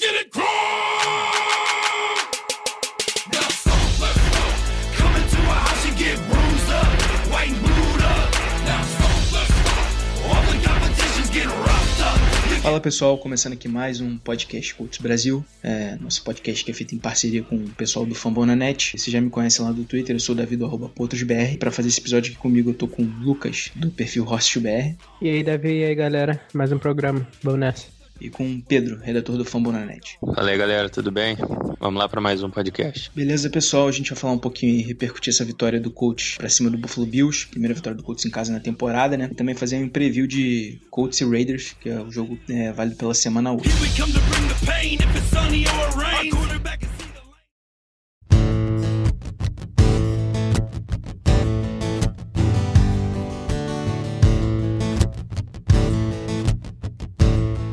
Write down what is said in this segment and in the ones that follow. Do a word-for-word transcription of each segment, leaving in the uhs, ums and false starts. Get it Fala pessoal, começando aqui mais um podcast Colts Brasil, é, nosso podcast que é feito em parceria com o pessoal do Fã Bonanet. Você já me conhece lá do Twitter, eu sou o Davi do arroba potrosbr. Pra fazer esse episódio aqui comigo eu tô com o Lucas do perfil HostBr. E aí Davi, e aí galera, mais um programa, vamos nessa. E com o Pedro, redator do Fã Bonanet. Fala aí galera, tudo bem? Vamos lá para mais um podcast. Beleza pessoal, a gente vai falar um pouquinho e repercutir essa vitória do Colts para cima do Buffalo Bills, primeira vitória do Colts em casa na temporada, né? E também fazer um preview de Colts e Raiders, que é o jogo é, válido pela semana oito.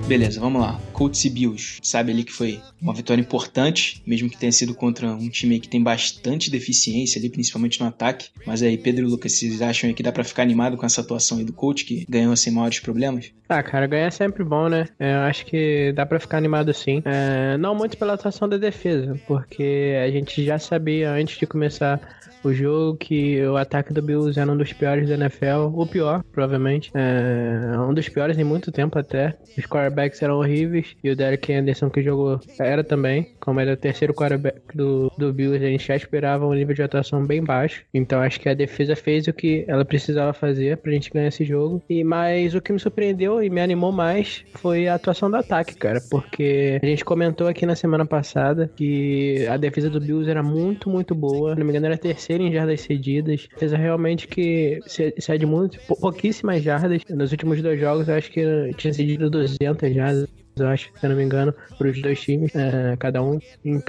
Beleza, vamos lá. Colts e Bills. Sabe ali que foi uma vitória importante, mesmo que tenha sido contra um time que tem bastante deficiência ali, principalmente no ataque. Mas aí, Pedro e Lucas, vocês acham aí que dá pra ficar animado com essa atuação aí do Colts, que ganhou sem maiores problemas? Ah, cara, ganhar é sempre bom, né? Eu acho que dá pra ficar animado sim. É, não muito pela atuação da defesa, porque a gente já sabia antes de começar o jogo que o ataque do Bills era um dos piores da N F L, o pior, provavelmente. É, um dos piores em muito tempo até. Os quarterbacks eram horríveis e o Derek Anderson que jogou era também. Como era o terceiro quarterback do, do Bills, a gente já esperava um nível de atuação bem baixo. Então acho que a defesa fez o que ela precisava fazer pra gente ganhar esse jogo. E, mas o que me surpreendeu e me animou mais foi a atuação do ataque, cara. Porque a gente comentou aqui na semana passada que a defesa do Bills era muito, muito boa. Se não me engano era terceira em jardas cedidas, defesa realmente que cede muito, pouquíssimas jardas. Nos últimos dois jogos eu acho que tinha cedido duzentas jardas, eu acho, se eu não me engano, para os dois times, é, cada um,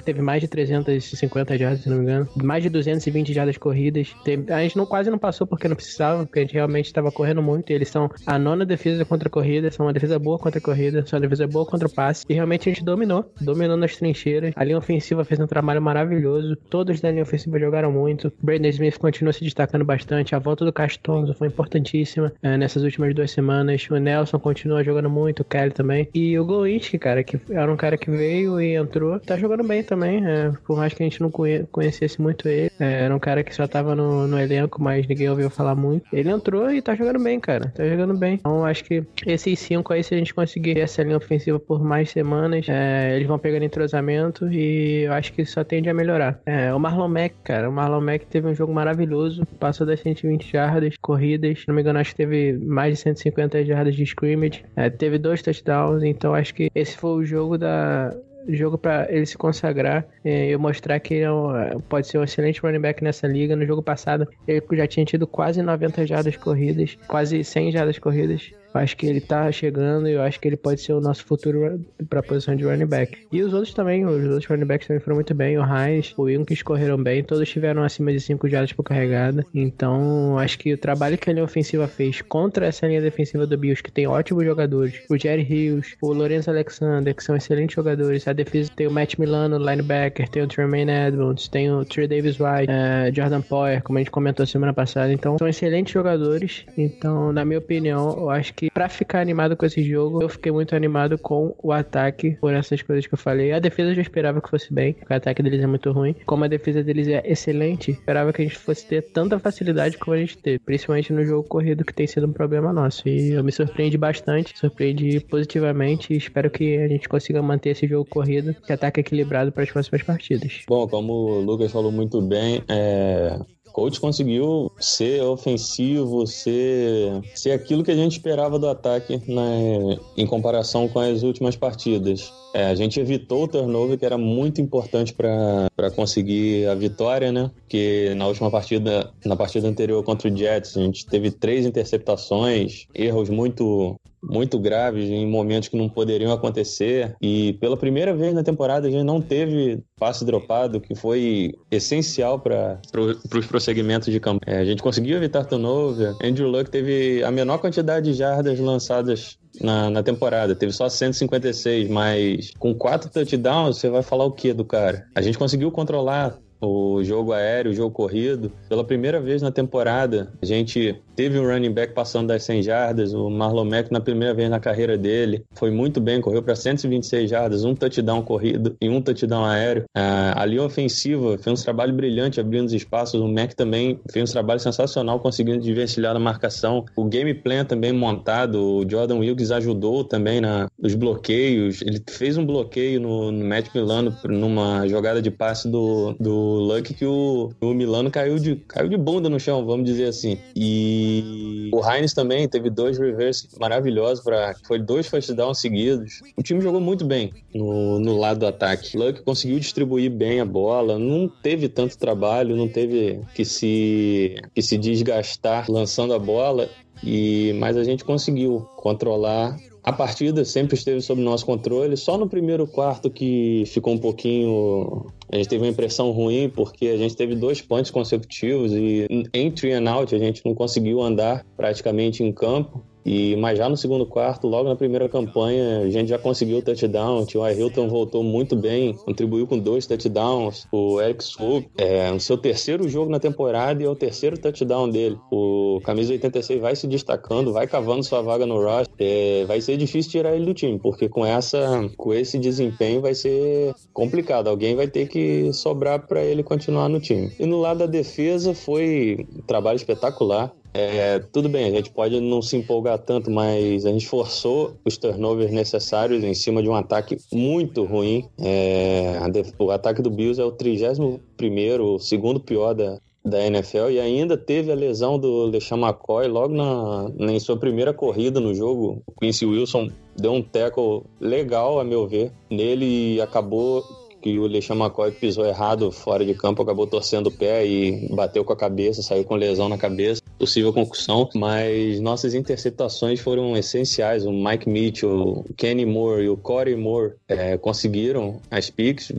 teve mais de trezentas e cinquenta jardas, se eu não me engano, mais de duzentas e vinte jardas corridas, teve, a gente não, quase não passou porque não precisava, porque a gente realmente estava correndo muito, e eles são a nona defesa contra a corrida, são uma defesa boa contra a corrida, são uma defesa boa contra o passe, e realmente a gente dominou, dominou nas trincheiras, a linha ofensiva fez um trabalho maravilhoso, todos da linha ofensiva jogaram muito, Brandon Smith continuou se destacando bastante, a volta do Castonzo foi importantíssima, é, nessas últimas duas semanas, o Nelson continua jogando muito, o Kelly também, e o Goinski, cara, que era um cara que veio e entrou, tá jogando bem também, é, por mais que a gente não conhe- conhecesse muito ele, é, era um cara que só tava no, no elenco, mas ninguém ouviu falar muito, ele entrou e tá jogando bem, cara, tá jogando bem, então acho que esses cinco aí, se a gente conseguir essa linha ofensiva por mais semanas, é, eles vão pegando entrosamento e eu acho que só tende a melhorar. É, o Marlon Mack, cara, o Marlon Mack teve um jogo maravilhoso, passou das cento e vinte jardas corridas, se não me engano acho que teve mais de cento e cinquenta jardas de scrimmage, é, teve dois touchdowns, então acho que esse foi o jogo da jogo para ele se consagrar e mostrar que ele é um, pode ser um excelente running back nessa liga. No jogo passado ele já tinha tido quase noventa jardas corridas, quase cem jardas corridas. Eu acho que ele tá chegando e eu acho que ele pode ser o nosso futuro pra posição de running back. E os outros também, os outros running backs também foram muito bem. O Hines, o Lucas correram bem, todos tiveram acima de cinco jardas por carregada. Então, acho que o trabalho que a linha ofensiva fez contra essa linha defensiva do Bills, que tem ótimos jogadores, o Jerry Hughes, o Lorenzo Alexander, que são excelentes jogadores. A defesa tem o Matt Milano, linebacker, tem o Tremaine Edmonds, tem o Tre Davis White, uh, Jordan Poyer, como a gente comentou semana passada. Então, são excelentes jogadores. Então, na minha opinião, eu acho que pra ficar animado com esse jogo, eu fiquei muito animado com o ataque, por essas coisas que eu falei. A defesa eu já esperava que fosse bem, porque o ataque deles é muito ruim. Como a defesa deles é excelente, esperava que a gente fosse ter tanta facilidade como a gente teve, principalmente no jogo corrido, que tem sido um problema nosso. E eu me surpreendi bastante, surpreendi positivamente e espero que a gente consiga manter esse jogo corrido, esse ataque equilibrado para as próximas partidas. Bom, como o Lucas falou muito bem, é... Colts conseguiu ser ofensivo, ser, ser aquilo que a gente esperava do ataque, né, em comparação com as últimas partidas. É, a gente evitou o turnover, que era muito importante para conseguir a vitória, né? Porque na última partida, na partida anterior contra o Jets, a gente teve três interceptações, erros muito, muito graves em momentos que não poderiam acontecer. E pela primeira vez na temporada a gente não teve passe dropado, que foi essencial para pro, os prosseguimentos de campo. É, a gente conseguiu evitar turnover. Andrew Luck teve a menor quantidade de jardas lançadas Na, na temporada, teve só cento e cinquenta e seis, mas com quatro touchdowns, você vai falar o que do cara? A gente conseguiu controlar o jogo aéreo, o jogo corrido. Pela primeira vez na temporada, a gente teve um running back passando das cem jardas, o Marlon Mack, na primeira vez na carreira dele, foi muito bem, correu para cento e vinte e seis jardas, um touchdown corrido e um touchdown aéreo. A linha ofensiva fez um trabalho brilhante abrindo os espaços, o Mack também fez um trabalho sensacional conseguindo desvencilhar na marcação. O game plan também montado, o Jordan Wilkes ajudou também na, nos bloqueios, ele fez um bloqueio no, no Matt Milano numa jogada de passe do, do Luck que o, o Milano caiu de, caiu de bunda no chão, vamos dizer assim. E o Hines também teve dois reverses maravilhosos, pra, foi dois first downs seguidos. O time jogou muito bem no, no lado do ataque. Luck conseguiu distribuir bem a bola, não teve tanto trabalho, não teve que se, que se desgastar lançando a bola, e, mas a gente conseguiu controlar. A partida sempre esteve sob nosso controle, só no primeiro quarto que ficou um pouquinho... A gente teve uma impressão ruim porque a gente teve dois punts consecutivos e entry and out a gente não conseguiu andar praticamente em campo. E, mas já no segundo quarto, logo na primeira campanha, a gente já conseguiu o touchdown. O T Y. Hilton voltou muito bem, contribuiu com dois touchdowns. O Eric Swoop, é, no seu terceiro jogo na temporada, e é o terceiro touchdown dele. O camisa oitenta e seis vai se destacando, vai cavando sua vaga no roster. É, vai ser difícil tirar ele do time, porque com, essa, com esse desempenho vai ser complicado. Alguém vai ter que sobrar para ele continuar no time. E no lado da defesa foi um trabalho espetacular. É, tudo bem, a gente pode não se empolgar tanto, mas a gente forçou os turnovers necessários em cima de um ataque muito ruim. É, o ataque do Bills é o trigésimo primeiro, o segundo pior da, da N F L, e ainda teve a lesão do LeSean McCoy logo na, na, em sua primeira corrida no jogo. O Quincy Wilson deu um tackle legal, a meu ver, nele e acabou... que o LeSean McCoy pisou errado fora de campo, acabou torcendo o pé e bateu com a cabeça, saiu com lesão na cabeça, possível concussão, mas nossas interceptações foram essenciais. O Mike Mitchell, o Kenny Moore e o Corey Moore é, conseguiram as picks,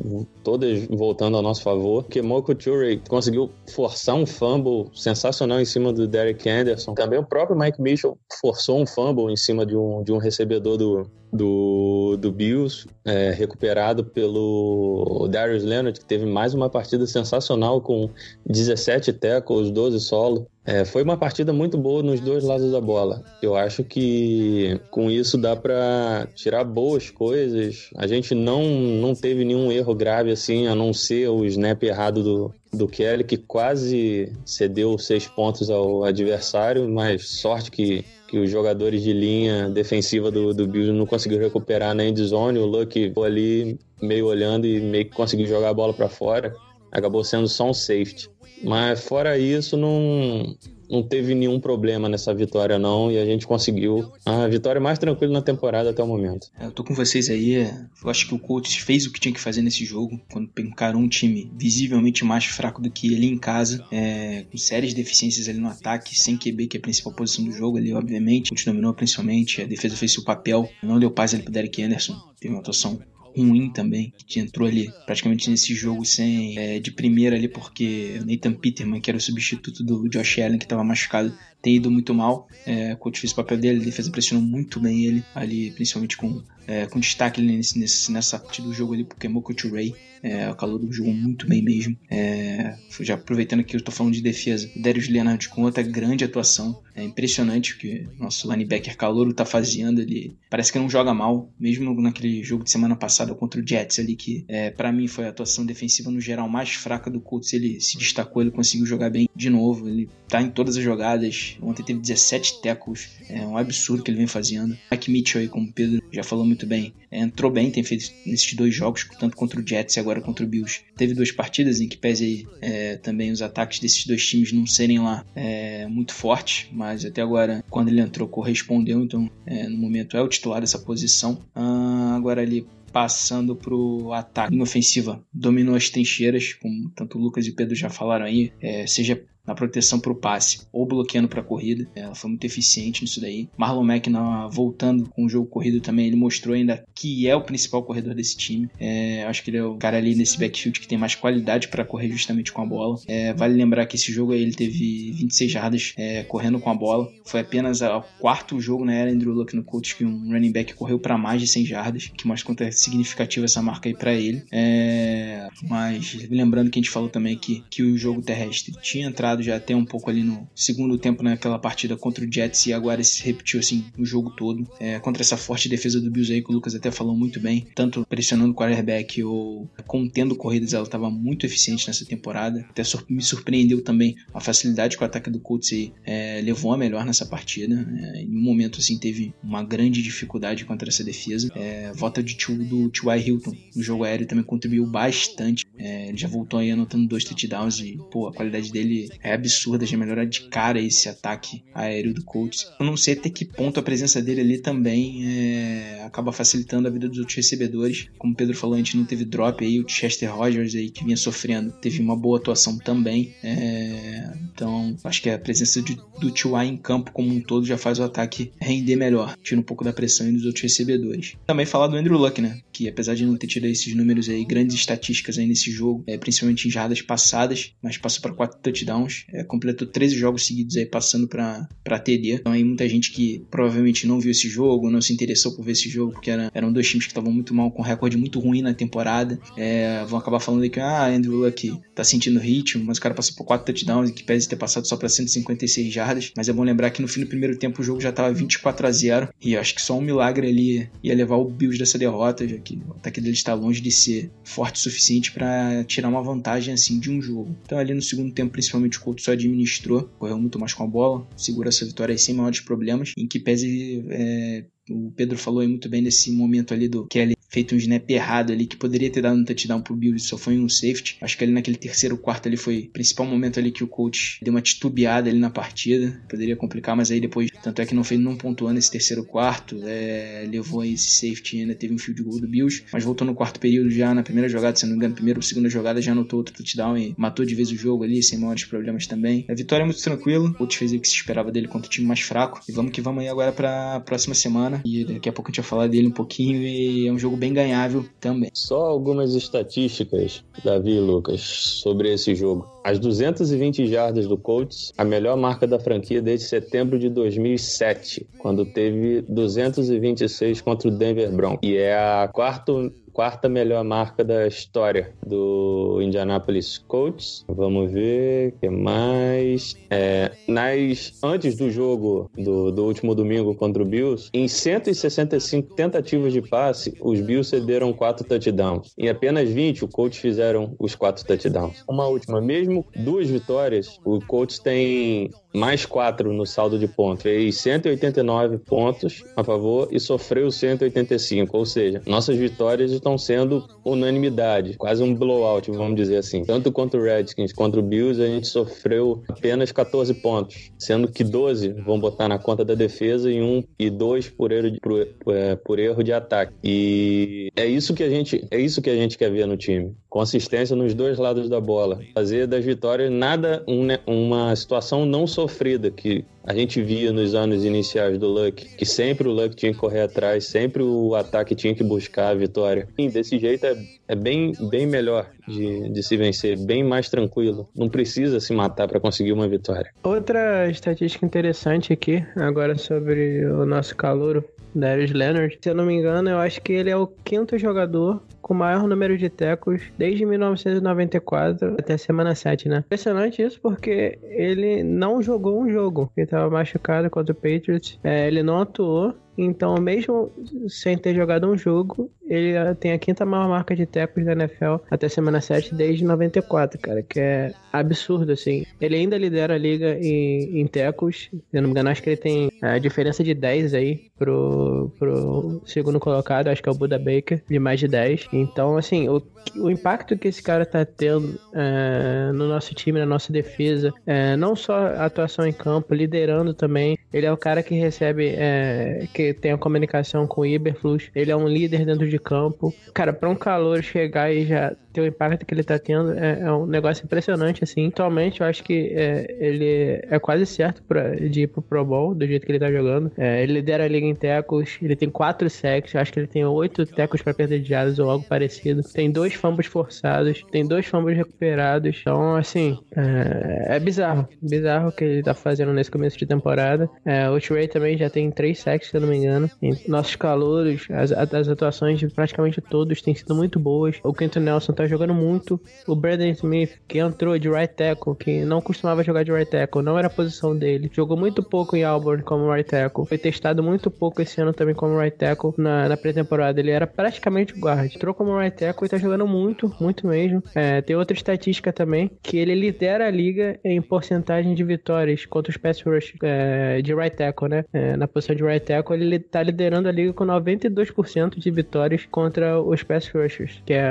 todas voltando a nosso favor. Kemou Couture conseguiu forçar um fumble sensacional em cima do Derek Anderson. Também o próprio Mike Mitchell forçou um fumble em cima de um, de um recebedor do... do, do Bills, é, recuperado pelo Darius Leonard, que teve mais uma partida sensacional com dezessete tackles, doze solo. É, foi uma partida muito boa nos dois lados da bola. Eu acho que com isso dá para tirar boas coisas. A gente não, não teve nenhum erro grave assim, a não ser o snap errado do, do Kelly, que quase cedeu seis pontos ao adversário, mas sorte que que os jogadores de linha defensiva do, do Bills não conseguiram recuperar na endzone. O Luck foi ali meio olhando e meio que conseguiu jogar a bola para fora. Acabou sendo só um safety. Mas fora isso, não, não teve nenhum problema nessa vitória não, e a gente conseguiu a vitória mais tranquila na temporada até o momento. Eu tô com vocês aí, eu acho que o Colts fez o que tinha que fazer nesse jogo, quando pegaram um time visivelmente mais fraco do que ele em casa, é, com sérias deficiências ali no ataque, sem Q B, que é a principal posição do jogo ali, obviamente, o Colts dominou principalmente, a defesa fez seu papel, não deu paz ali pro Derek Anderson, teve uma atuação ruim também, que entrou ali praticamente nesse jogo sem é, de primeira ali, porque o Nathan Peterman, que era o substituto do Josh Allen, que estava machucado, tem ido muito mal. É, o coach fez o papel dele, a defesa pressionou muito bem ele ali, principalmente com, é, com destaque nesse, nesse, nessa parte do jogo ali, porque Mokoturei, é, o calor do jogo muito bem mesmo. É, já aproveitando que eu estou falando de defesa, o Darius Leonard com outra grande atuação, é impressionante o que nosso linebacker Calouro está fazendo, ele parece que não joga mal, mesmo naquele jogo de semana passada contra o Jets ali, que é, para mim foi a atuação defensiva no geral mais fraca do Colts, ele se destacou, ele conseguiu jogar bem de novo, ele tá em todas as jogadas, ontem teve dezessete tackles, é um absurdo que ele vem fazendo. Mike Mitchell aí, como o Pedro já falou muito bem, é, entrou bem, tem feito nesses dois jogos, tanto contra o Jets e agora contra o Bills, teve duas partidas em que pese aí é, também os ataques desses dois times não serem lá é, muito fortes, mas até agora, quando ele entrou, correspondeu, então é, no momento é o titular dessa posição. Ah, agora ali passando pro ataque, a linha ofensiva dominou as trincheiras, como tanto o Lucas e o Pedro já falaram aí, é, seja na proteção para o passe ou bloqueando para a corrida. Ela foi muito eficiente nisso daí. Marlon Mack, na, voltando com o jogo corrido também, ele mostrou ainda que é o principal corredor desse time. É, acho que ele é o cara ali nesse backfield que tem mais qualidade para correr justamente com a bola. É, vale lembrar que esse jogo aí ele teve vinte e seis jardas é, correndo com a bola. Foi apenas o quarto jogo na era Andrew Luck no Colts que um running back correu para mais de cem jardas, que mostra quanto é significativa essa marca aí para ele. É, mas lembrando que a gente falou também que, que o jogo terrestre tinha entrado já até um pouco ali no segundo tempo naquela partida contra o Jets e agora se repetiu assim o jogo todo é, contra essa forte defesa do Bills aí que o Lucas até falou muito bem, tanto pressionando o quarterback ou contendo corridas, ela estava muito eficiente nessa temporada. Até sur- me surpreendeu também a facilidade que o ataque do Colts aí é, levou a melhor nessa partida. É, em um momento assim teve uma grande dificuldade contra essa defesa. É, volta de tio do T Y. Hilton no jogo aéreo também contribuiu bastante. É, ele já voltou aí anotando dois touchdowns e pô, a qualidade dele é absurda, já melhora de cara esse ataque aéreo do Colts. Eu não sei até que ponto a presença dele ali também é, acaba facilitando a vida dos outros recebedores. Como o Pedro falou, a gente não teve drop aí, o Chester Rogers aí que vinha sofrendo teve uma boa atuação também. É, então acho que a presença de, do T Y em campo como um todo já faz o ataque render melhor, tira um pouco da pressão aí dos outros recebedores. Também falar do Andrew Luck, né, que apesar de não ter tido esses números aí, grandes estatísticas aí nesse jogo, é, principalmente em jardas passadas, mas passou para quatro touchdowns, é, completou treze jogos seguidos aí passando para T D. Então aí muita gente que provavelmente não viu esse jogo, não se interessou por ver esse jogo, porque era, eram dois times que estavam muito mal, com recorde muito ruim na temporada, é, vão acabar falando aí que ah, Andrew Luck tá sentindo ritmo, mas o cara passou por quatro touchdowns e que pese ter passado só para cento e cinquenta e seis jardas, mas é bom lembrar que no fim do primeiro tempo o jogo já estava vinte e quatro a zero e acho que só um milagre ali ia levar o Bills dessa derrota, já que o ataque dele está longe de ser forte o suficiente para tirar uma vantagem assim de um jogo. Então ali no segundo tempo principalmente o Colts só administrou, correu muito mais com a bola, segura essa vitória aí sem maiores problemas, em que pese é, o Pedro falou aí muito bem desse momento ali do Kelly feito um snap errado ali, que poderia ter dado um touchdown pro Bills, só foi um safety. Acho que ali naquele terceiro quarto ali foi o principal momento ali que o coach deu uma titubeada ali na partida, poderia complicar, mas aí depois, tanto é que não fez, não pontuando esse terceiro quarto, é, levou aí esse safety, ainda teve um field goal do Bills, mas voltou no quarto período já na primeira jogada, se não me engano, primeira ou segunda jogada, já anotou outro touchdown e matou de vez o jogo ali, sem maiores problemas também. A vitória é muito tranquila, o coach fez o que se esperava dele contra o time mais fraco, e vamos que vamos aí agora pra próxima semana, e daqui a pouco a gente vai falar dele um pouquinho, e é um jogo bem ganhável também. Só algumas estatísticas, Davi e Lucas, sobre esse jogo. As duzentas e vinte jardas do Colts, a melhor marca da franquia desde setembro de dois mil e sete, quando teve duzentas e vinte e seis contra o Denver Broncos. E é a quarta... quarta melhor marca da história do Indianapolis Colts. Vamos ver o que mais. É, nas, antes do jogo do, do último domingo contra o Bills, em cento e sessenta e cinco tentativas de passe, os Bills cederam quatro touchdowns. Em apenas vinte, o Colts fizeram os quatro touchdowns. Uma última, mesmo duas vitórias, o Colts tem mais quatro no saldo de pontos. Fez cento e oitenta e nove pontos a favor e sofreu cento e oitenta e cinco. Ou seja, nossas vitórias estão sendo unanimidade, quase um blowout, vamos dizer assim. Tanto contra o Redskins, contra o Bills, a gente sofreu apenas catorze pontos, sendo que doze vão botar na conta da defesa e um e dois por erro de, por, é, por erro de ataque. E é isso que a gente, é isso que a gente quer ver no time. Consistência nos dois lados da bola. Fazer das vitórias nada um, uma situação não sofrida, que a gente via nos anos iniciais do Luck, que sempre o Luck tinha que correr atrás, sempre o ataque tinha que buscar a vitória. Enfim, desse jeito é, é bem, bem melhor de, de se vencer, bem mais tranquilo. Não precisa se matar para conseguir uma vitória. Outra estatística interessante aqui, agora sobre o nosso calouro, Darius Leonard. Se eu não me engano, eu acho que ele é o quinto jogador com o maior número de tecos desde mil novecentos e noventa e quatro até a semana sete, né? Impressionante isso porque ele não jogou um jogo. Ele estava machucado contra o Patriots. É, ele não atuou. Então, mesmo sem ter jogado um jogo, ele tem a quinta maior marca de tecos da N F L até semana sete desde noventa e quatro, cara, que é absurdo, assim. Ele ainda lidera a liga em, em tecos, se eu não me engano, acho que ele tem a diferença de dez aí pro, pro segundo colocado, acho que é o Buda Baker, de mais de dez. Então, assim, o, o impacto que esse cara tá tendo é, no nosso time, na nossa defesa, é, não só a atuação em campo, liderando também, ele é o cara que recebe... É, que tem a comunicação com o Iberflux, ele é um líder dentro de campo. Cara, pra um calor chegar e já ter o impacto que ele tá tendo é, é um negócio impressionante, assim. Atualmente, eu acho que é, ele é quase certo pra, de ir pro Pro Bowl, do jeito que ele tá jogando. É, ele lidera a liga em tecos, ele tem quatro sacks, acho que ele tem oito tecos pra perda de jardas ou algo parecido. Tem dois fumbles forçados, tem dois fumbles recuperados. Então, assim, é, é bizarro. Bizarro o que ele tá fazendo nesse começo de temporada. É, o Trey também já tem três sacks, se eu não me engano. E nossos calouros, as, as atuações de praticamente todos têm sido muito boas. O Quinton Nelson tá jogando muito. O Brandon Smith, que entrou de right tackle, que não costumava jogar de right tackle, não era a posição dele. Jogou muito pouco em Auburn como right tackle. Foi testado muito pouco esse ano também como right tackle na, na pré-temporada. Ele era praticamente guard. Entrou como right tackle e tá jogando muito, muito mesmo. É, tem outra estatística também, que ele lidera a liga em porcentagem de vitórias contra os pass rush é, de right tackle, né? É, na posição de right tackle, ele tá liderando a liga com noventa e dois por cento de vitórias contra os pass rushers, que é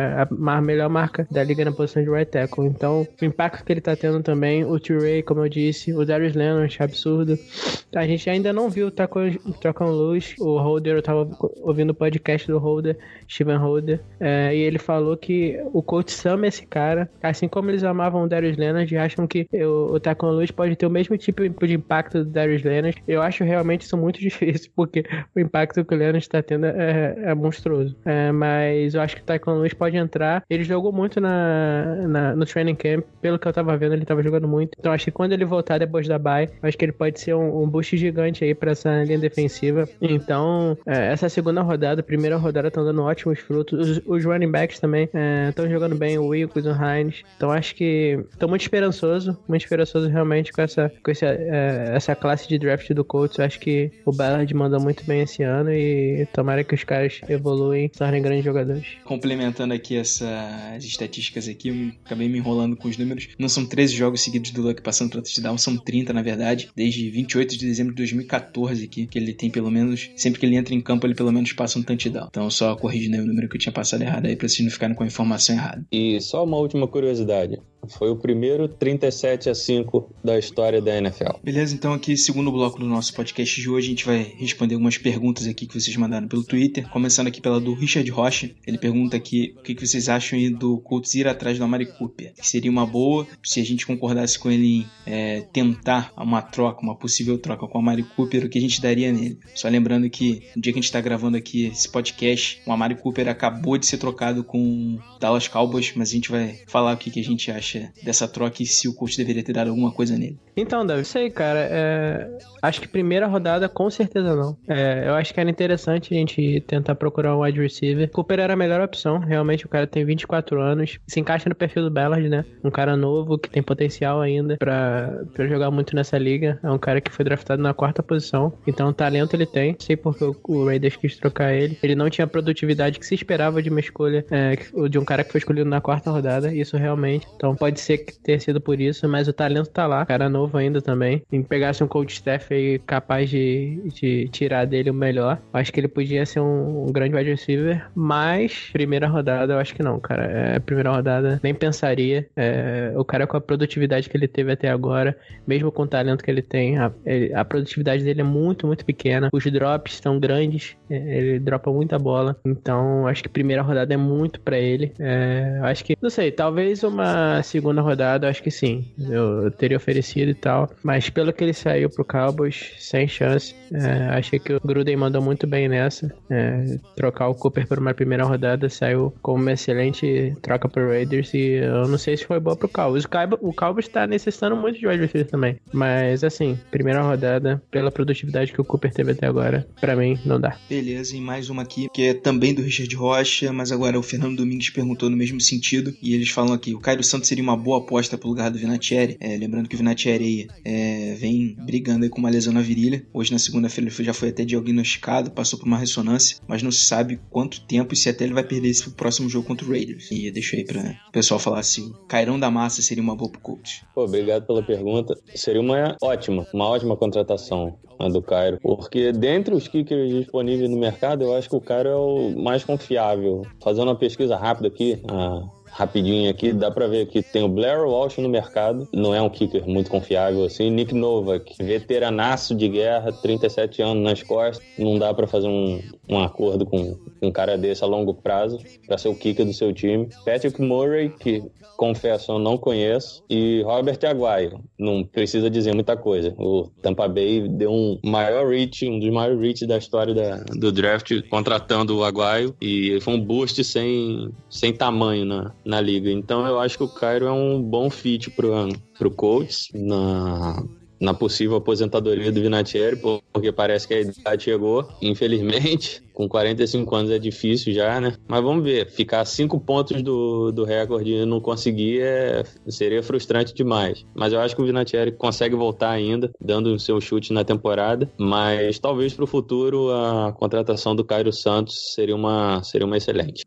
a melhor marca da liga na posição de right tackle. Então, o impacto que ele tá tendo também, o T-Ray, como eu disse, o Darius Leonard, absurdo. A gente ainda não viu o Trocão Luz, o Holder, eu tava ouvindo o podcast do Holder, Steven Holder, é, e ele falou que o coach Sam, esse cara, assim como eles amavam o Darius Leonard, acham que o, o Trocão Luz pode ter o mesmo tipo de impacto do Darius Leonard. Eu acho realmente isso muito difícil, porque o impacto que o Leonard tá tendo é, é monstruoso. É, mas eu acho que o Trocão Luz pode entrar. Ele jogou muito na, na, no training camp, pelo que eu tava vendo, ele tava jogando muito. Então acho que quando ele voltar depois da bye, acho que ele pode ser um, um boost gigante aí pra essa linha defensiva. Então, é, essa segunda rodada, primeira rodada, estão dando ótimos frutos. Os, os running backs também estão é, jogando bem, o Lucas, o Hines. Então acho que tô muito esperançoso, muito esperançoso realmente com essa, com esse, é, essa classe de draft do Colts. Acho que o Ballard mandou muito bem esse ano e tomara que os caras evoluem, tornem grandes jogadores. Complementando aqui essas estatísticas aqui, eu acabei me enrolando com os números. Não são treze jogos seguidos do Luck passando para touchdown, são trinta na verdade, desde vinte e oito de dezembro de dois mil e quatorze aqui, que ele tem pelo menos, sempre que ele entra em campo, ele pelo menos passa um touchdown. Então só corrigindo aí o número que eu tinha passado errado aí, para vocês não ficarem com a informação errada. E só uma última curiosidade. Foi o primeiro trinta e sete a cinco da história da N F L. Beleza, então aqui, segundo bloco do nosso podcast de hoje, a gente vai responder algumas perguntas aqui que vocês mandaram pelo Twitter. Começando aqui pela do Richard Rocha. Ele pergunta aqui o que vocês acham do Colts ir atrás do Amari Cooper. Que seria uma boa se a gente concordasse com ele em é, tentar uma troca, uma possível troca com o Amari Cooper, o que a gente daria nele. Só lembrando que no dia que a gente está gravando aqui esse podcast, o Amari Cooper acabou de ser trocado com o Dallas Cowboys, mas a gente vai falar o que a gente acha dessa troca e se o coach deveria ter dado alguma coisa nele. Então, Davi, isso aí, cara. É... Acho que primeira rodada, com certeza não. É... Eu acho que era interessante a gente tentar procurar um wide receiver. Cooper era a melhor opção. Realmente, o cara tem vinte e quatro anos. Se encaixa no perfil do Ballard, né? Um cara novo, que tem potencial ainda pra... pra jogar muito nessa liga. É um cara que foi draftado na quarta posição. Então, talento ele tem. Sei porque o Raiders quis trocar ele. Ele não tinha a produtividade que se esperava de uma escolha, é... de um cara que foi escolhido na quarta rodada. Isso realmente. Então, pode ser que tenha sido por isso, mas o talento tá lá. Cara novo ainda também. E pegasse um coach staff aí capaz de, de tirar dele o melhor. Acho que ele podia ser um, um grande wide receiver, mas primeira rodada eu acho que não, cara. É, primeira rodada nem pensaria. É, o cara com a produtividade que ele teve até agora, mesmo com o talento que ele tem, a, ele, a produtividade dele é muito, muito pequena. Os drops estão grandes. É, ele dropa muita bola. Então, acho que primeira rodada é muito pra ele. É, acho que, não sei, talvez uma... segunda rodada, acho que sim, eu teria oferecido e tal, mas pelo que ele saiu pro Cowboys, sem chance. É, achei que o Gruden mandou muito bem nessa, é, trocar o Cooper por uma primeira rodada, saiu como uma excelente troca pro Raiders e eu não sei se foi boa pro Cowboys. O Cowboys tá necessitando muito de wide receiver também, mas assim, primeira rodada, pela produtividade que o Cooper teve até agora, pra mim não dá. Beleza, e mais uma aqui, que é também do Richard Rocha, mas agora o Fernando Domingues perguntou no mesmo sentido, e eles falam aqui, o Cairo Santos seria uma boa aposta pro lugar do Vinatieri. É, lembrando que o Vinatieri é, vem brigando aí com uma lesão na virilha. Hoje, na segunda-feira, ele já foi até diagnosticado, passou por uma ressonância, mas não se sabe quanto tempo e se até ele vai perder esse próximo jogo contra o Raiders. E eu deixo aí pra né, o pessoal falar se assim, o Cairão da Massa seria uma boa pro Colts. Pô, obrigado pela pergunta. Seria uma ótima, uma ótima contratação a do Cairo, porque dentre os kickers disponíveis no mercado, eu acho que o Cairo é o mais confiável. Fazendo uma pesquisa rápida aqui, a... rapidinho aqui, dá pra ver que tem o Blair Walsh no mercado, não é um kicker muito confiável assim, Nick Novak, veteranaço de guerra, trinta e sete anos nas costas, não dá pra fazer um, um acordo com um cara desse a longo prazo para ser o kicker do seu time. Patrick Murray, que confesso eu não conheço, e Robert Aguayo, não precisa dizer muita coisa. O Tampa Bay deu um maior reach, um dos maiores reaches da história da, do draft, contratando o Aguayo, e foi um boost sem, sem tamanho na, na liga. Então eu acho que o Cairo é um bom fit pro, pro Colts na... na possível aposentadoria do Vinatieri, porque parece que a idade chegou, infelizmente, com quarenta e cinco anos é difícil já, né? Mas vamos ver, ficar cinco pontos do, do recorde e não conseguir é, seria frustrante demais. Mas eu acho que o Vinatieri consegue voltar ainda, dando o seu chute na temporada, mas talvez para o futuro a contratação do Cairo Santos seria uma, seria uma excelente.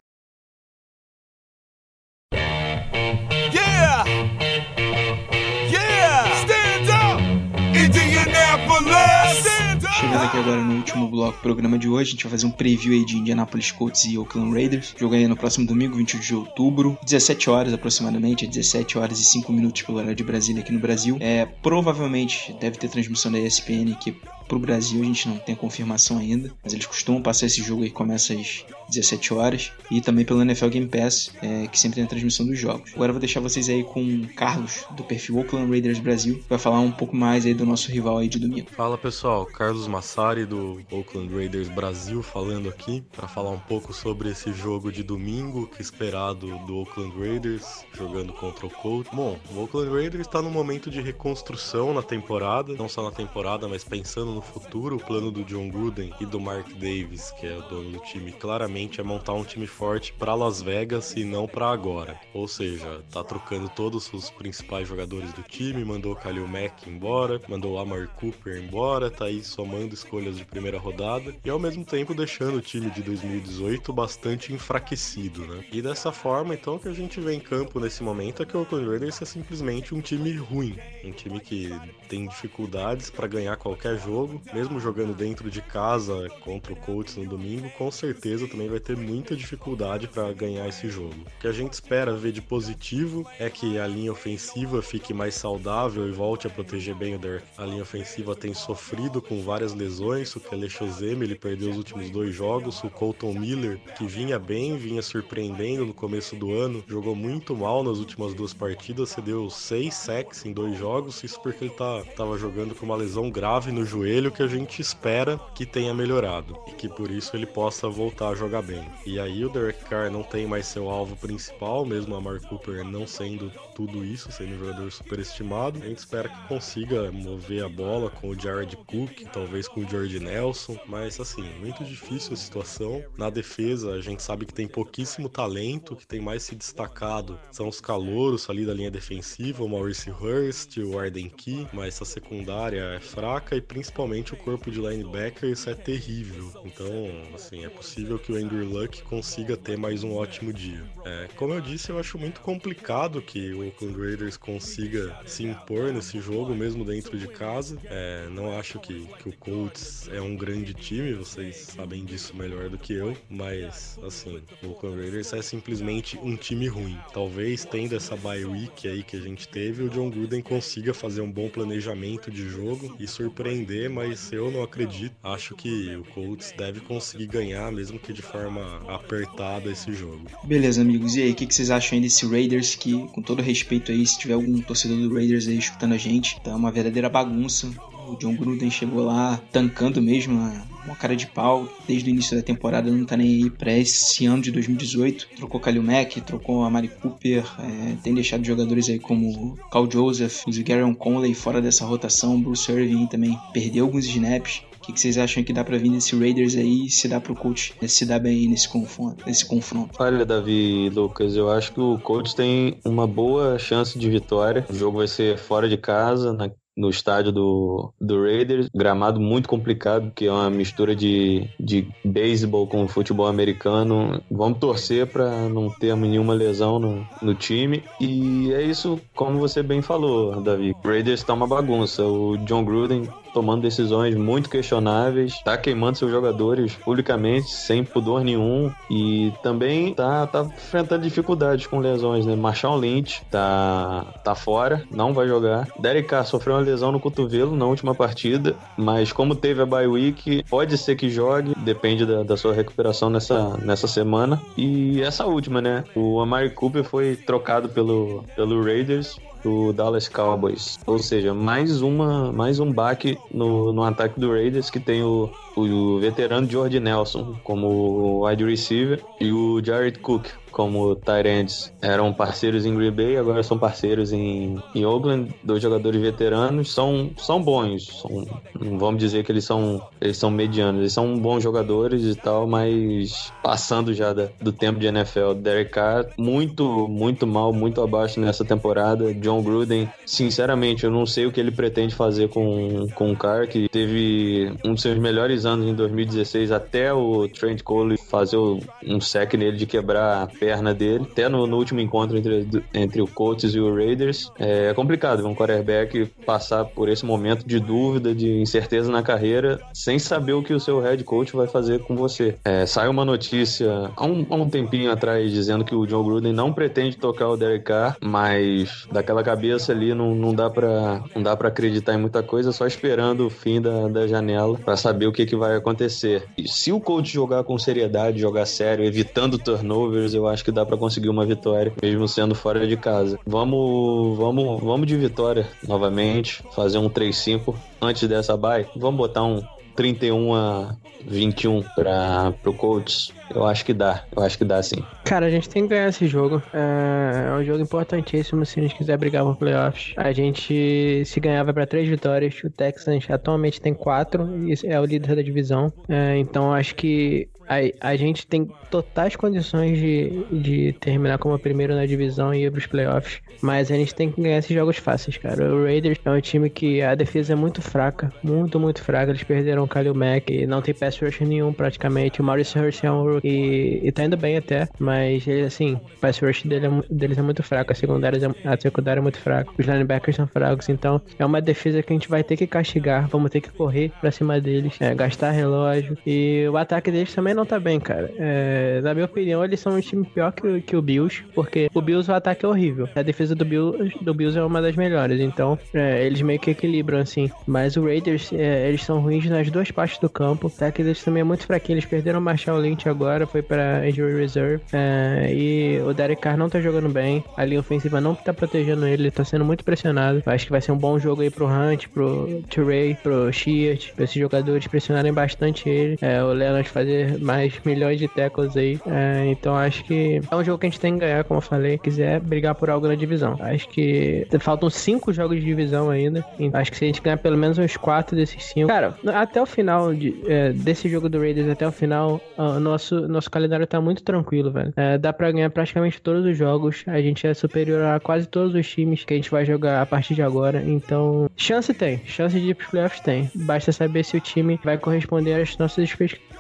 Chegando aqui agora no último bloco do programa de hoje, a gente vai fazer um preview aí de Indianapolis Colts e Oakland Raiders. Jogo aí no próximo domingo, vinte e oito de outubro, dezessete horas aproximadamente, é dezessete horas e cinco minutos pelo horário de Brasília aqui no Brasil. É, provavelmente deve ter transmissão da E S P N aqui pro Brasil, a gente não tem confirmação ainda, mas eles costumam passar esse jogo aí, começa às dezessete horas, e também pelo N F L Game Pass, é, que sempre tem a transmissão dos jogos. Agora eu vou deixar vocês aí com o Carlos, do perfil Oakland Raiders Brasil, que vai falar um pouco mais aí do nosso rival aí de domingo. Fala pessoal, Carlos Massari do Oakland Raiders Brasil falando aqui, para falar um pouco sobre esse jogo de domingo, que esperado do Oakland Raiders, jogando contra o Colts. Bom, o Oakland Raiders está num momento de reconstrução na temporada, não só na temporada, mas pensando no futuro. O plano do Jon Gruden e do Mark Davis, que é o dono do time, claramente é montar um time forte para Las Vegas e não para agora. Ou seja, tá trocando todos os principais jogadores do time, mandou o Khalil Mack embora, mandou o Amari Cooper embora, tá aí somando escolhas de primeira rodada e ao mesmo tempo deixando o time de dois mil e dezoito bastante enfraquecido, né? E dessa forma, então, o que a gente vê em campo nesse momento é que o Oakland Raiders é simplesmente um time ruim, um time que tem dificuldades para ganhar qualquer jogo. Mesmo jogando dentro de casa contra o Colts no domingo, com certeza também vai ter muita dificuldade para ganhar esse jogo. O que a gente espera ver de positivo é que a linha ofensiva fique mais saudável e volte a proteger bem o Derek. A linha ofensiva tem sofrido com várias lesões, o Kelly ele perdeu os últimos dois jogos, o Colton Miller, que vinha bem, vinha surpreendendo no começo do ano, jogou muito mal nas últimas duas partidas, cedeu seis sacks em dois jogos, isso porque ele tá, tava jogando com uma lesão grave no joelho, que a gente espera que tenha melhorado e que por isso ele possa voltar a jogar bem. E aí o Derek Carr não tem mais seu alvo principal, mesmo a Mark Cooper não sendo tudo isso, sendo um jogador superestimado. A gente espera que consiga mover a bola com o Jared Cook, talvez com o George Nelson, mas assim, muito difícil a situação. Na defesa a gente sabe que tem pouquíssimo talento, que tem mais se destacado são os calouros ali da linha defensiva, o Mauricio Hurst, o Arden Key, mas essa secundária é fraca e principalmente Principalmente o corpo de linebackers é terrível. Então, assim, é possível que o Andrew Luck consiga ter mais um ótimo dia. É, como eu disse, eu acho muito complicado que o Oakland Raiders consiga se impor nesse jogo, mesmo dentro de casa. É, não acho que, que o Colts é um grande time, vocês sabem disso melhor do que eu, mas, assim, o Oakland Raiders é simplesmente um time ruim. Talvez, tendo essa bye week aí que a gente teve, o Jon Gruden consiga fazer um bom planejamento de jogo e surpreender, mas eu não acredito. Acho que o Colts deve conseguir ganhar, mesmo que de forma apertada, esse jogo. Beleza, amigos. E aí, o que, que vocês acham aí desse Raiders que, com todo respeito aí, se tiver algum torcedor do Raiders aí escutando a gente, tá uma verdadeira bagunça. O Jon Gruden chegou lá tancando mesmo, uma cara de pau, desde o início da temporada, não tá nem aí pra esse ano de dois mil e dezoito. Trocou Khalil Mack, trocou a Amari Cooper, é, tem deixado jogadores aí como Cal Joseph, o Zigarron Conley fora dessa rotação, Bruce Irving também perdeu alguns snaps. O que, que vocês acham que dá pra vir nesse Raiders aí, se dá pro Colts se dá bem nesse confronto, nesse confronto? Olha, Davi e Lucas, eu acho que o Colts tem uma boa chance de vitória. O jogo vai ser fora de casa, na no estádio do, do Raiders, gramado muito complicado, que é uma mistura de, de beisebol com futebol americano. Vamos torcer para não termos nenhuma lesão no, no time, e é isso, como você bem falou, Davi. O Raiders tá uma bagunça, o Jon Gruden tomando decisões muito questionáveis, tá queimando seus jogadores publicamente, sem pudor nenhum, e também tá, tá enfrentando dificuldades com lesões, né? Marshawn Lynch tá, tá fora, não vai jogar. Derek Carr sofreu uma lesão no cotovelo na última partida, mas como teve a bye week, pode ser que jogue, depende da, da sua recuperação nessa, nessa semana. E essa última, né? O Amari Cooper foi trocado pelo, pelo Raiders, do Dallas Cowboys, ou seja, mais, uma, mais um baque no, no ataque do Raiders, que tem o, o veterano Jordy Nelson como wide receiver e o Jared Cook como tight ends. Eram parceiros em Green Bay, agora são parceiros em, em Oakland. Dois jogadores veteranos, são, são bons, são, não vamos dizer que eles são, eles são medianos, eles são bons jogadores e tal, mas passando já da, do tempo de N F L. Derek Carr, muito, muito mal, muito abaixo nessa temporada. Jon Gruden, sinceramente, eu não sei o que ele pretende fazer com, com o Carr, que teve um dos seus melhores anos em dois mil e dezesseis, até o Trent Cole fazer um sack nele de quebrar perna dele, até no, no último encontro entre, entre o Colts e o Raiders. É complicado um quarterback passar por esse momento de dúvida, de incerteza na carreira, sem saber o que o seu head coach vai fazer com você. É, saiu uma notícia há um, há um tempinho atrás dizendo que o Jon Gruden não pretende tocar o Derek Carr, mas daquela cabeça ali não, não dá pra não dá pra acreditar em muita coisa, só esperando o fim da, da janela pra saber o que, que vai acontecer. E se o coach jogar com seriedade, jogar sério, evitando turnovers, eu acho acho que dá pra conseguir uma vitória, mesmo sendo fora de casa. Vamos vamos, vamos de vitória novamente, fazer um três cinco antes dessa bye. Vamos botar um trinta e um a vinte e um para pro Colts. Eu acho que dá, eu acho que dá sim. Cara, a gente tem que ganhar esse jogo. É, é um jogo importantíssimo se a gente quiser brigar por playoffs. A gente, se ganhar, vai pra três vitórias. O Texans atualmente tem quatro e é o líder da divisão. É, então acho que a, a gente tem totais condições de, de terminar como primeiro na divisão e ir pros playoffs. Mas a gente tem que ganhar esses jogos fáceis, cara. O Raiders é um time que a defesa é muito fraca, muito, muito fraca. Eles perderam o Khalil Mack e não tem pass rush nenhum praticamente. O Maurice Hurst é um rookie e, e tá indo bem até, mas ele, assim, o pass rush dele é, deles é muito fraco, a secundária é, a secundária é muito fraca, os linebackers são fracos, então é uma defesa que a gente vai ter que castigar, vamos ter que correr pra cima deles, é, gastar relógio, e o ataque deles também não tá bem, cara. É, na minha opinião, eles são um time pior que, que o Bills, porque o Bills, o ataque é horrível, a defesa do Bills, do Bills é uma das melhores, então é, eles meio que equilibram, assim, mas o Raiders, é, eles são ruins nas duas partes do campo, o ataque deles também é muito fraquinho, eles perderam o Marshawn Lynch agora, foi pra injury reserve, é, e o Derek Carr não tá jogando bem, a linha ofensiva não tá protegendo ele, ele tá sendo muito pressionado. Acho que vai ser um bom jogo aí pro Hunt, pro Turay, pro Sheard, pra esses jogadores pressionarem bastante ele, é, o Leonard fazer mais milhões de tackles aí, é, então acho que é um jogo que a gente tem que ganhar, como eu falei, quiser brigar por algo na divisão. Acho que faltam cinco jogos de divisão ainda, acho que se a gente ganhar pelo menos uns quatro desses cinco, cara, até o final de, é, desse jogo do Raiders, até o final, o nosso, nosso calendário tá muito tranquilo, velho. É, dá pra ganhar praticamente todos os jogos, a gente é superior a quase todos os times que a gente vai jogar a partir de agora, então chance tem, chance de ir pros playoffs tem, basta saber se o time vai corresponder às nossas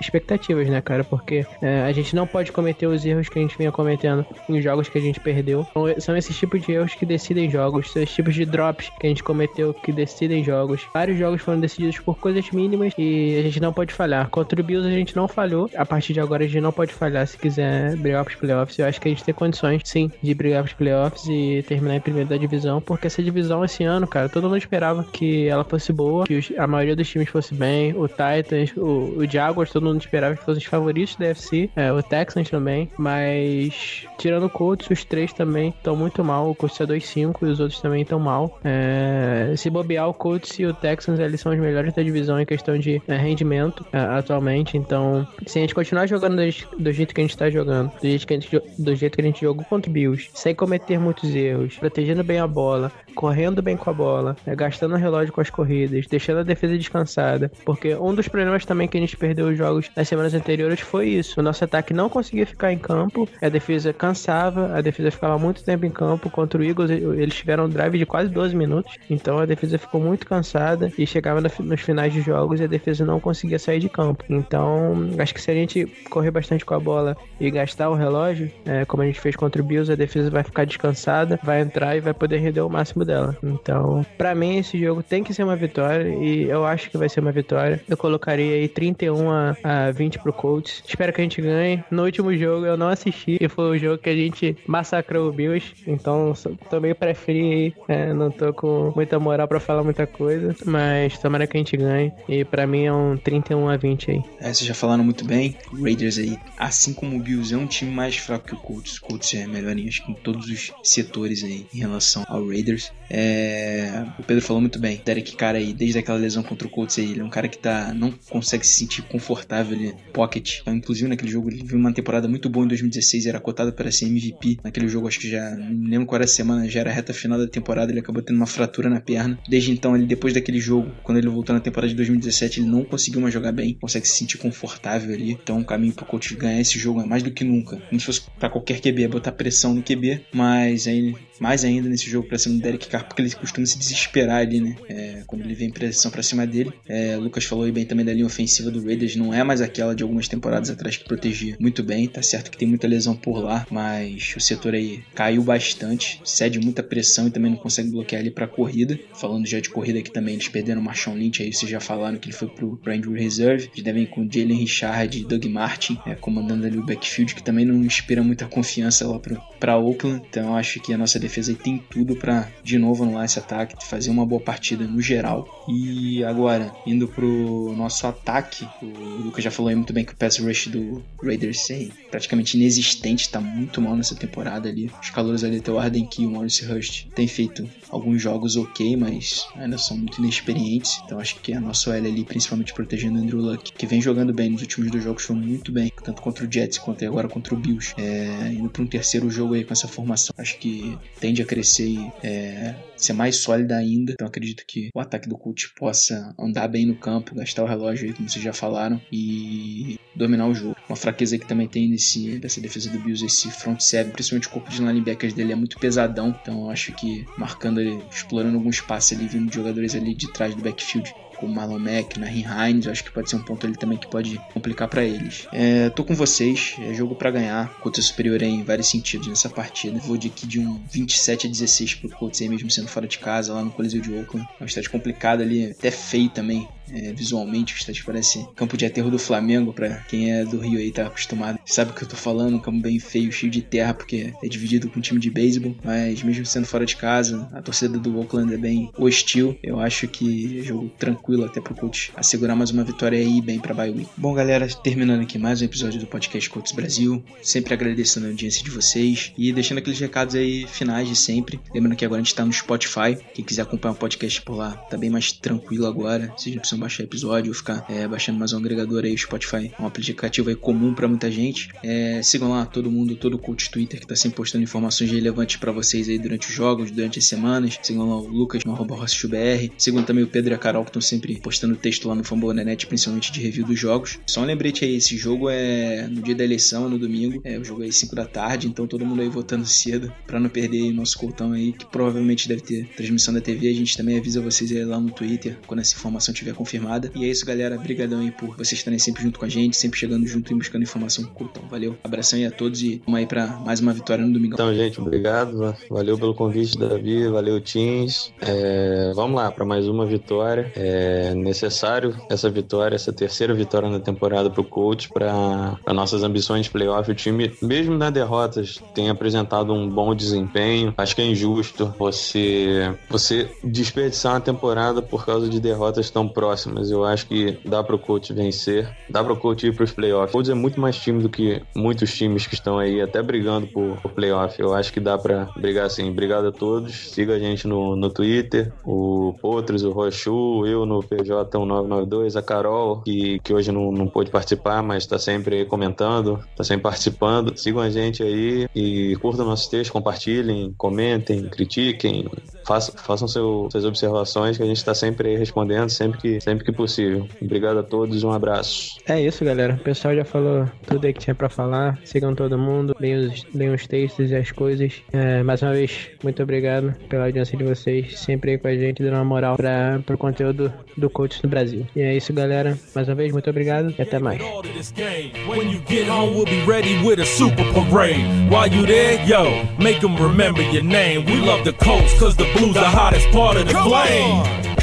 expectativas, né, cara, porque é, a gente não pode cometer os erros que a gente vinha cometendo em jogos que a gente perdeu. São esses tipos de erros que decidem jogos, são esses tipos de drops que a gente cometeu que decidem jogos. Vários jogos foram decididos por coisas mínimas e a gente não pode falhar. Contra o Bills a gente não falhou, a partir de agora a gente não pode falhar se quiser brigar pros playoffs. Eu acho que a gente tem condições, sim, de brigar pros playoffs e terminar em primeiro da divisão, porque essa divisão esse ano, cara, todo mundo esperava que ela fosse boa, que os, a maioria dos times fosse bem, o Titans, o, o Jaguars, todo mundo esperava que fossem os favoritos da A F C, é, o Texans também, mas tirando o Colts, os três também estão muito mal, o Colts é dois cinco e os outros também estão mal. É, se bobear, o Colts e o Texans, eles são os melhores da divisão em questão de é, rendimento é, atualmente, então se a gente continuar jogando do jeito que a gente tá jogando, do jeito que a gente, do jeito que a gente jogou contra o Bills, sem cometer muitos erros, protegendo bem a bola, correndo bem com a bola, é, gastando o relógio com as corridas, deixando a defesa descansada, porque um dos problemas também que a gente perdeu os jogos nas semanas anteriores foi isso, o nosso ataque não conseguia ficar em campo, a defesa cansava, a defesa ficava muito tempo em campo. Contra o Eagles, eles tiveram um drive de quase doze minutos, então a defesa ficou muito cansada e chegava no, nos finais de jogos e a defesa não conseguia sair de campo, então acho que se a gente correr correr bastante com a bola e gastar o relógio, é, como a gente fez contra o Bills, a defesa vai ficar descansada, vai entrar e vai poder render o máximo dela. Então, pra mim, esse jogo tem que ser uma vitória e eu acho que vai ser uma vitória. Eu colocaria aí trinta e um a vinte pro Colts. Espero que a gente ganhe. No último jogo eu não assisti e foi o jogo que a gente massacrou o Bills, então tô meio pra free aí, é, não tô com muita moral pra falar muita coisa, mas tomara que a gente ganhe e pra mim é um trinta e um a vinte aí. É, vocês já falaram muito bem, o Raiders aí, assim como o Bills, é um time mais fraco que o Colts. O Colts é melhor em, acho que em todos os setores aí em relação ao Raiders. É... O Pedro falou muito bem, Derek, cara aí, desde aquela lesão contra o Colts aí, ele é um cara que tá, não consegue se sentir confortável ali, pocket, então, inclusive naquele jogo ele viu uma temporada muito boa em dois mil e dezesseis, era cotado para ser M V P, naquele jogo acho que já, não lembro qual era a semana, já era a reta final da temporada, ele acabou tendo uma fratura na perna, desde então ele, depois daquele jogo, quando ele voltou na temporada de dois mil e dezessete, ele não conseguiu mais jogar bem, consegue se sentir confortável ali, então o caminho pro coach ganhar esse jogo é mais do que nunca, como se fosse pra qualquer Q B, é botar pressão no Q B, mas aí, mais ainda nesse jogo pra cima do Derek Carr, porque ele costuma se desesperar ali, né, é, quando ele vem pressão pra cima dele. É, Lucas falou aí bem também da linha ofensiva do Raiders, não é mais aquela de algumas temporadas atrás que protegia muito bem, tá certo que tem muita lesão por lá, mas o setor aí caiu bastante, cede muita pressão e também não consegue bloquear ali pra corrida. Falando já de corrida aqui também, eles perderam o Marshawn Lynch, aí vocês já falaram que ele foi pro, pro Andrew Reserve, eles devem ir com Jalen Richard e Doug Martin, é, comandando ali o backfield, que também não inspira muita confiança lá pro, pra Oakland, então acho que a nossa defesa aí tem tudo pra, de novo, anular esse ataque, fazer uma boa partida no geral. E agora, indo pro nosso ataque, o Lucas já falou aí muito bem que o pass rush do Raiders é praticamente inexistente, tá muito mal nessa temporada ali, os calouros ali, até o Arden Key, o Maurice Hurst, tem feito alguns jogos ok, mas ainda são muito inexperientes, então acho que a nossa O L ali, principalmente protegendo o Andrew Luck, que vem jogando bem nos últimos dois jogos, foi muito bem, tanto contra o Jets quanto agora contra o Bills, é, indo pra um terceiro jogo aí com essa formação, acho que tende a crescer e é, ser mais sólida ainda, então acredito que o ataque do Colts possa andar bem no campo, gastar o relógio aí, como vocês já falaram, e dominar o jogo. Uma fraqueza que também tem nesse, dessa defesa do Bills, esse front seven, principalmente o corpo de linebackers dele é muito pesadão, então eu acho que marcando ali, explorando algum espaço ali, vindo de jogadores ali de trás do backfield, como Marlon Mack, na Hines, acho que pode ser um ponto ali também que pode complicar pra eles. É, tô com vocês, é jogo pra ganhar, o Colts é superior aí em vários sentidos nessa partida, vou de aqui de um vinte e sete a dezesseis pro Colts aí, mesmo sendo fora de casa, lá no Coliseu de Oakland, é um estádio complicado ali, até feio também, é, visualmente, o estádio parece campo de aterro do Flamengo, pra quem é do Rio aí tá acostumado, sabe o que eu tô falando, um campo bem feio, cheio de terra, porque é dividido com um time de beisebol, mas mesmo sendo fora de casa, a torcida do Oakland é bem hostil, eu acho que é jogo tranquilo, tranquilo até pro Colts assegurar mais uma vitória aí bem pra bye week. Bom, galera, terminando aqui mais um episódio do podcast Colts Brasil, sempre agradecendo a audiência de vocês e deixando aqueles recados aí finais de sempre, lembrando que agora a gente tá no Spotify, quem quiser acompanhar o podcast por lá tá bem mais tranquilo agora, vocês não precisam baixar episódio ou ficar é, baixando mais um agregador aí, o Spotify é um aplicativo aí comum pra muita gente, é, sigam lá todo mundo, todo o Colts Twitter que tá sempre postando informações relevantes pra vocês aí durante os jogos, durante as semanas, sigam lá o Lucas no arroba rossio b r, sigam também o Pedro e a Carol que estão sempre postando texto lá no Fã Bonanet, principalmente de review dos jogos. Só um lembrete aí, esse jogo é no dia da eleição, no domingo, é, o jogo é às cinco da tarde, então todo mundo aí votando cedo, pra não perder o nosso coltão aí, que provavelmente deve ter transmissão da T V, a gente também avisa vocês aí lá no Twitter, quando essa informação estiver confirmada. E é isso, galera, brigadão aí por vocês estarem sempre junto com a gente, sempre chegando junto e buscando informação pro coltão, valeu, abração aí a todos e vamos aí pra mais uma vitória no domingo. Então, gente, obrigado, valeu pelo convite, Davi, valeu, Teams, é, vamos lá, pra mais uma vitória, é, é necessário essa vitória, essa terceira vitória na temporada pro Colts, para nossas ambições de playoff. O time, mesmo nas derrotas, tem apresentado um bom desempenho. Acho que é injusto você, você desperdiçar uma temporada por causa de derrotas tão próximas. Eu acho que dá pro Colts vencer, dá pro Colts ir pros playoffs. O Colts é muito mais time do que muitos times que estão aí até brigando por, por playoff. Eu acho que dá pra brigar sim. Obrigado a todos. Siga a gente no, no Twitter, o Potros, o Rochu, eu no P J um nove nove dois, a Carol que, que hoje não, não pôde participar, mas tá sempre aí comentando, tá sempre participando, sigam a gente aí e curtam nossos textos, compartilhem, comentem, critiquem, façam, façam seu, suas observações que a gente tá sempre aí respondendo, sempre que sempre que possível. Obrigado a todos, um abraço. É isso, galera. O pessoal já falou tudo aí que tinha pra falar. Sigam todo mundo, leiam os, leiam os textos e as coisas. É, mais uma vez, muito obrigado pela audiência de vocês, sempre aí com a gente, dando uma moral pra, pro conteúdo do Coach do Brasil. E é isso, galera. Mais uma vez, muito obrigado e até mais.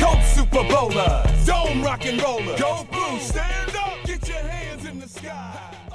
Coke Super Bowler, Dome Rock and Roller, Go Blue, stand up, get your hands in the sky.